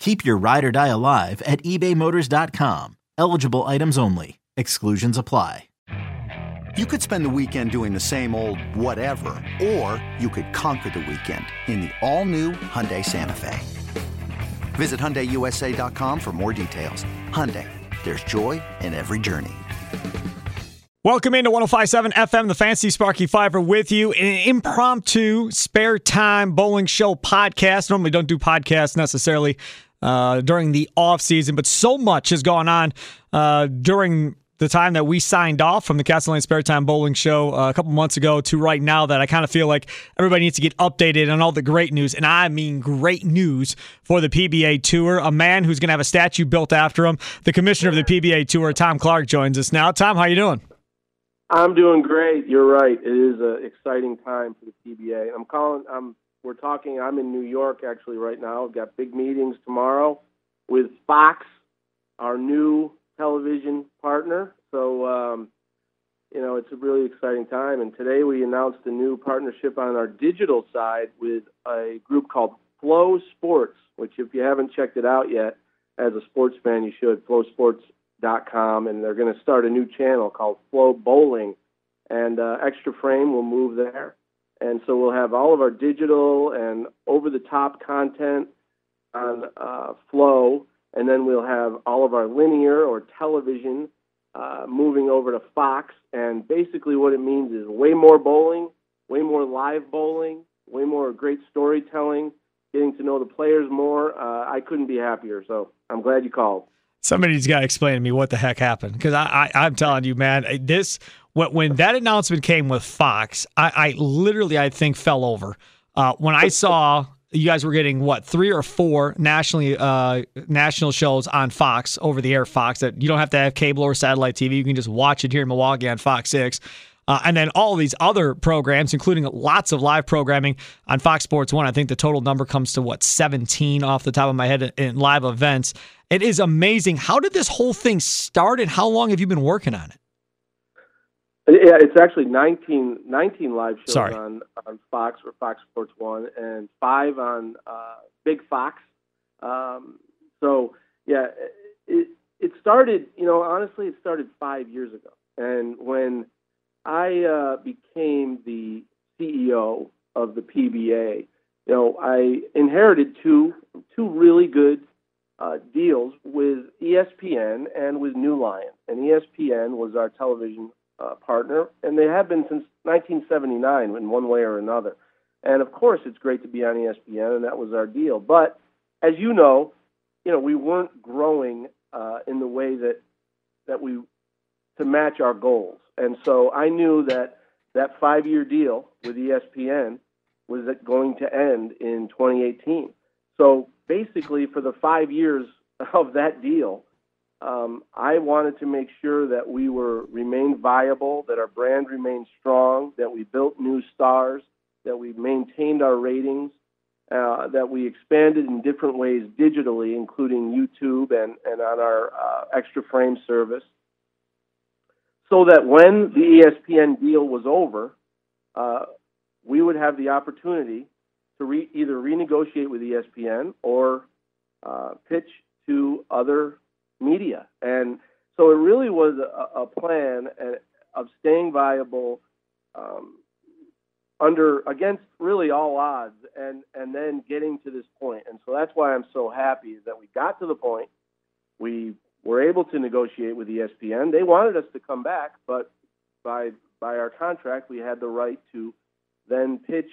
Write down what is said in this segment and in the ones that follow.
Keep your ride or die alive at ebaymotors.com. Eligible items only. Exclusions apply. You could spend the weekend doing the same old whatever, or you could conquer the weekend in the all-new Hyundai Santa Fe. Visit HyundaiUSA.com for more details. Hyundai, there's joy in every journey. Welcome into 105.7 FM, the Fancy Sparky Fiver with you in an impromptu spare time bowling show podcast. Normally don't do podcasts necessarily during the off season, but so much has gone on during the time that we signed off from the Castle Lane Spare Time Bowling Show a couple months ago to right now that I kind of feel like everybody needs to get updated on all the great news, and I mean great news for the PBA Tour. A man who's going to have a statue built after him, the commissioner of the PBA Tour, Tom Clark, joins us now. Tom, how you doing? I'm doing great. You're right. It is an exciting time for the PBA. We're talking. I'm in New York actually right now. I've got big meetings tomorrow with Fox, our new television partner. So, it's a really exciting time. And today we announced a new partnership on our digital side with a group called Flow Sports, which if you haven't checked it out yet, as a sports fan, you should. Flow Sports. .com, and they're going to start a new channel called Flow Bowling, and Extra Frame will move there. And so we'll have all of our digital and over-the-top content on Flow, and then we'll have all of our linear or television moving over to Fox. And basically what it means is way more bowling, way more live bowling, way more great storytelling, getting to know the players more. I couldn't be happier, so I'm glad you called. Somebody's got to explain to me what the heck happened, because I'm telling you, man, when that announcement came with Fox, I literally fell over when I saw you guys were getting three or four national shows on Fox, over the air Fox, that you don't have to have cable or satellite TV. You can just watch it here in Milwaukee on Fox 6. And then all these other programs, including lots of live programming on Fox Sports One. I think the total number comes to 17 off the top of my head in live events. It is amazing. How did this whole thing start, and how long have you been working on it? Yeah, it's actually 19 live shows on Fox or Fox Sports One, and 5 on Big Fox. It started. Honestly, it started 5 years ago, and when I became the CEO of the PBA. I inherited two really good deals with ESPN and with New Lion. And ESPN was our television partner, and they have been since 1979 in one way or another. And, of course, it's great to be on ESPN, and that was our deal. But, as you know, we weren't growing in the way that we to match our goals. And so I knew that 5-year deal with ESPN was going to end in 2018. So basically for the 5 years of that deal, I wanted to make sure that we remained viable, that our brand remained strong, that we built new stars, that we maintained our ratings, that we expanded in different ways digitally, including YouTube and on our Extra Frame service. So that when the ESPN deal was over, we would have the opportunity to either renegotiate with ESPN or pitch to other media. And so it really was a plan of staying viable against really all odds and then getting to this point. And so that's why I'm so happy is that we got to the point. We were able to negotiate with ESPN. They wanted us to come back, but by by our contract, we had the right to then pitch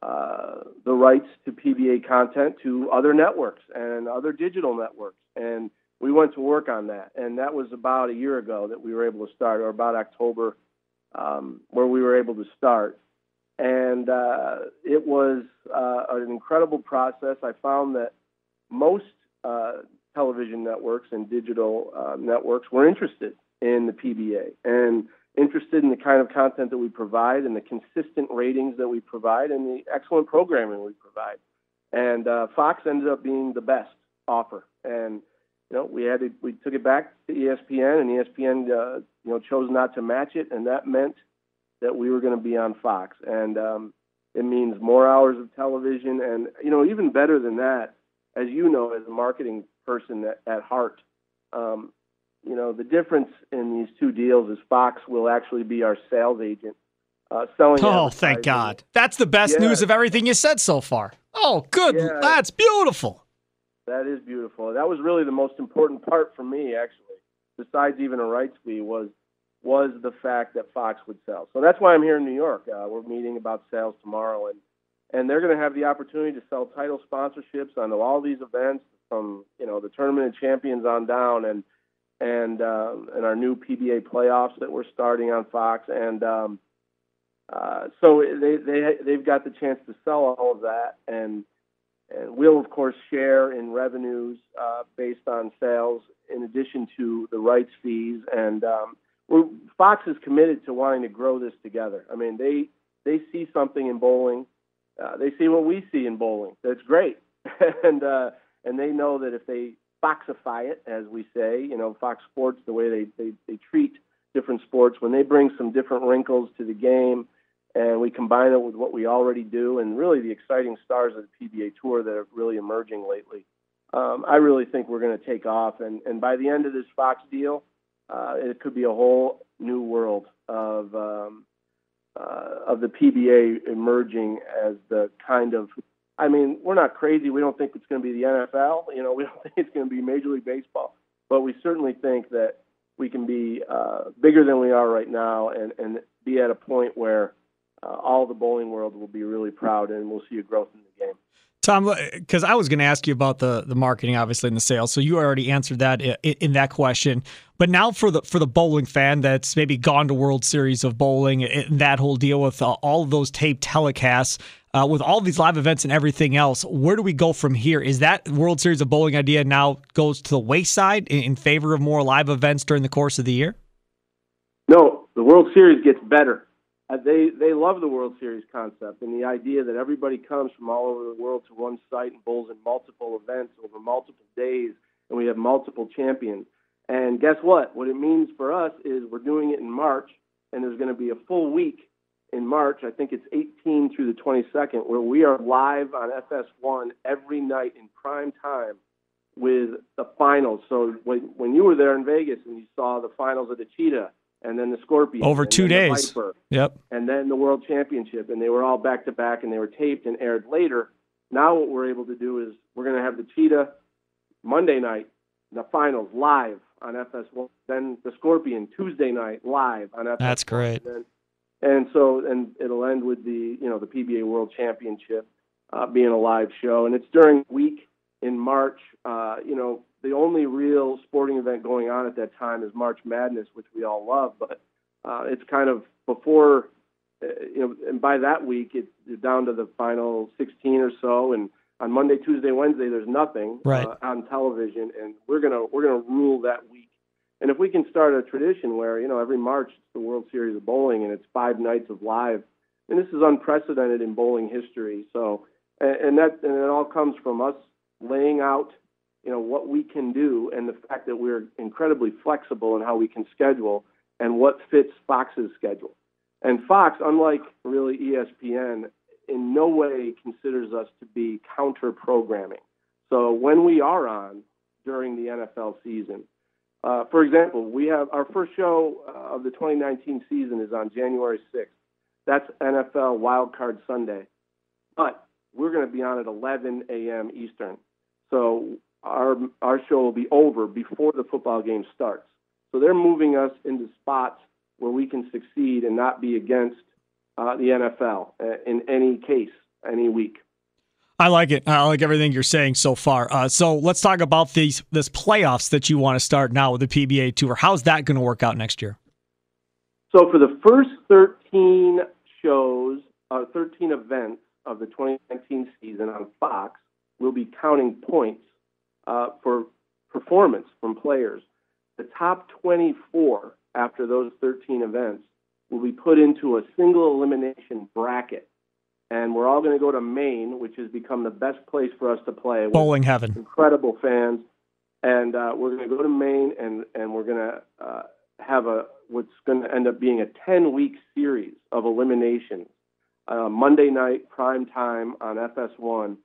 the rights to PBA content to other networks and other digital networks. And we went to work on that. And that was about a year ago that we were able to start, or about October, where we were able to start. And it was an incredible process. I found that most television networks and digital networks were interested in the PBA and interested in the kind of content that we provide and the consistent ratings that we provide and the excellent programming we provide. And Fox ended up being the best offer. And, you know, we took it back to ESPN, and ESPN, chose not to match it. And that meant that we were going to be on Fox. And it means more hours of television. And, you know, even better than that, as you know, as a marketing person at heart, the difference in these two deals is Fox will actually be our sales agent selling. Oh, thank God. That's the best news of everything you said so far. Oh, good. Yeah. That's beautiful. That is beautiful. That was really the most important part for me, actually, besides even a rights fee, was the fact that Fox would sell. So that's why I'm here in New York. We're meeting about sales tomorrow, and they're going to have the opportunity to sell title sponsorships on all these events from, the Tournament of Champions on down, and our new PBA playoffs that we're starting on Fox. And so they've got the chance to sell all of that, and we'll, of course, share in revenues based on sales in addition to the rights fees. And Fox is committed to wanting to grow this together. I mean, they see something in bowling. They see what we see in bowling. That's great. And they know that if they Foxify it, as we say, Fox Sports, the way they treat different sports, when they bring some different wrinkles to the game and we combine it with what we already do and really the exciting stars of the PBA Tour that are really emerging lately, I really think we're going to take off. And by the end of this Fox deal, it could be a whole new world of the PBA emerging as the kind of, I mean, we're not crazy. We don't think it's going to be the NFL. We don't think it's going to be Major League Baseball. But we certainly think that we can be bigger than we are right now and be at a point where all the bowling world will be really proud and we'll see a growth in the game. Tom, because I was going to ask you about the marketing, obviously, and the sales. So you already answered that in that question. But now for the bowling fan that's maybe gone to World Series of Bowling and that whole deal with all of those taped telecasts, with all these live events and everything else, where do we go from here? Is that World Series of Bowling idea now goes to the wayside in favor of more live events during the course of the year? No, the World Series gets better. They love the World Series concept and the idea that everybody comes from all over the world to one site and bowls in multiple events over multiple days, and we have multiple champions. And guess what? What it means for us is we're doing it in March, and there's going to be a full week in March, I think it's 18 through the 22nd, where we are live on FS1 every night in prime time with the finals. So when you were there in Vegas and you saw the finals of the Cheetah and then the Scorpion. Over 2 days. Viper, yep. And then the World Championship, and they were all back-to-back, and they were taped and aired later. Now what we're able to do is we're going to have the Cheetah Monday night, the finals live on FS1, then the Scorpion Tuesday night live on FS1. That's great. And it'll end with the PBA World Championship being a live show. And it's during a week in March. The only real sporting event going on at that time is March Madness, which we all love. But it's kind of before, and by that week, it's down to the final 16 or so. And on Monday, Tuesday, Wednesday, there's nothing on television. And we're gonna rule that week. And if we can start a tradition where, every March it's the World Series of Bowling and it's 5 nights of live, and this is unprecedented in bowling history. So, and it all comes from us laying out, what we can do and the fact that we're incredibly flexible in how we can schedule and what fits Fox's schedule. And Fox, unlike really ESPN, in no way considers us to be counter-programming. So when we are on during the NFL season, for example, we have our first show of the 2019 season is on January 6th. That's NFL Wild Card Sunday. But we're going to be on at 11 a.m. Eastern. So our show will be over before the football game starts. So they're moving us into spots where we can succeed and not be against the NFL in any case, any week. I like it. I like everything you're saying so far. So let's talk about this playoffs that you want to start now with the PBA Tour. How's that going to work out next year? So for the first 13 shows, 13 events of the 2019 season on Fox, we'll be counting points for performance from players. The top 24 after those 13 events will be put into a single elimination bracket. And we're all going to go to Maine, which has become the best place for us to play. Bowling heaven. Incredible fans. And we're going to go to Maine, and we're going to have what's going to end up being a 10-week series of eliminations. Monday night, prime time on FS1,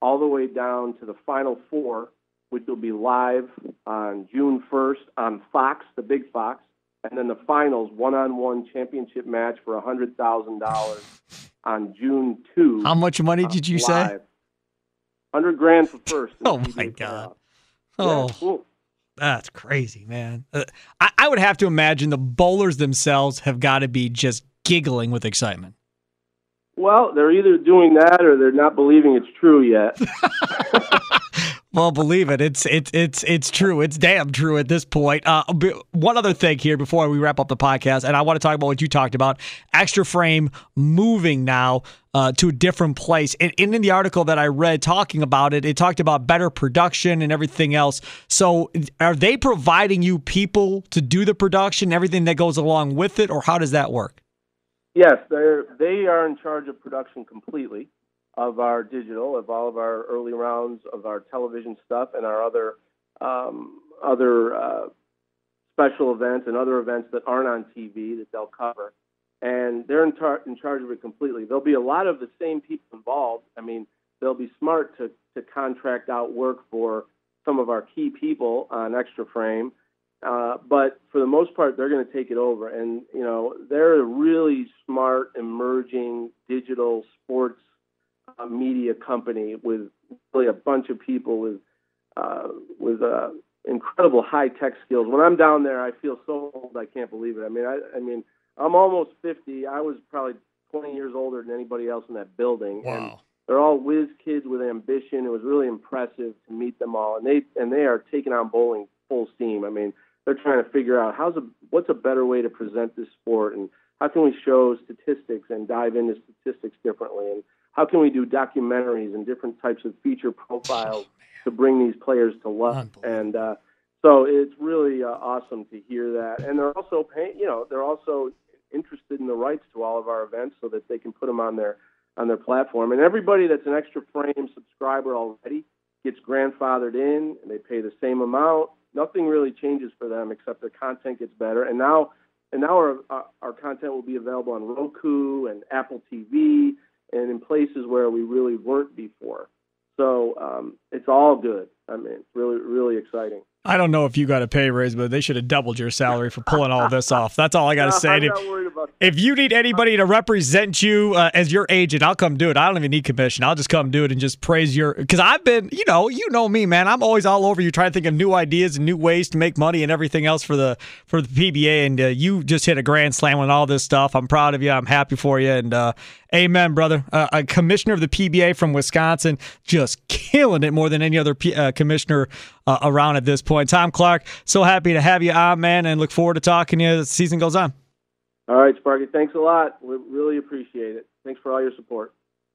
all the way down to the Final Four, which will be live on June 1st on Fox, the Big Fox. And then the finals, one-on-one championship match for $100,000 on June 2. How much money did you say? $100,000 for first. Oh, my God. Oh, yeah, cool. That's crazy, man. I would have to imagine the bowlers themselves have got to be just giggling with excitement. Well, they're either doing that or they're not believing it's true yet. Well, believe it. It's true. It's damn true at this point. One other thing here before we wrap up the podcast, and I want to talk about what you talked about, Extra Frame moving now to a different place. And in the article that I read talking about it, it talked about better production and everything else. So are they providing you people to do the production, everything that goes along with it, or how does that work? Yes, they are in charge of production completely. Of our digital, of all of our early rounds, of our television stuff, and our other special events and other events that aren't on TV that they'll cover. And they're in charge of it completely. There'll be a lot of the same people involved. I mean, they'll be smart to contract out work for some of our key people on Extra Frame. But for the most part, they're going to take it over. And, you know, they're a really smart, emerging digital sports a media company with really a bunch of people with incredible high-tech skills. When I'm down there, I feel so old, I can't believe it. I mean, I'm almost 50. I was probably 20 years older than anybody else in that building. Wow. And they're all whiz kids with ambition. It was really impressive to meet them all. And they are taking on bowling full steam. I mean, they're trying to figure out what's a better way to present this sport, and how can we show statistics and dive into statistics differently, and how can we do documentaries and different types of feature profiles to bring these players to life? And so it's really awesome to hear that. And they're also they're also interested in the rights to all of our events so that they can put them on their platform. And everybody that's an Extra Frame subscriber already gets grandfathered in, and they pay the same amount. Nothing really changes for them except the content gets better. And now our content will be available on Roku and Apple TV, and in places where we really weren't before. So it's all good. I mean, it's really, really exciting. I don't know if you got a pay raise, but they should have doubled your salary for pulling all this off. That's all I got to say. I'm not worried about that. If you need anybody to represent you as your agent, I'll come do it. I don't even need commission. I'll just come do it and just praise your – because I've been – you know me, man. I'm always all over you trying to think of new ideas and new ways to make money and everything else for the PBA, and you just hit a grand slam on all this stuff. I'm proud of you. I'm happy for you, and amen, brother. A commissioner of the PBA from Wisconsin just killing it more than any other commissioner around at this point. Tom Clark, so happy to have you on, man, and look forward to talking to you as the season goes on. All right, Sparky, thanks a lot. We really appreciate it. Thanks for all your support.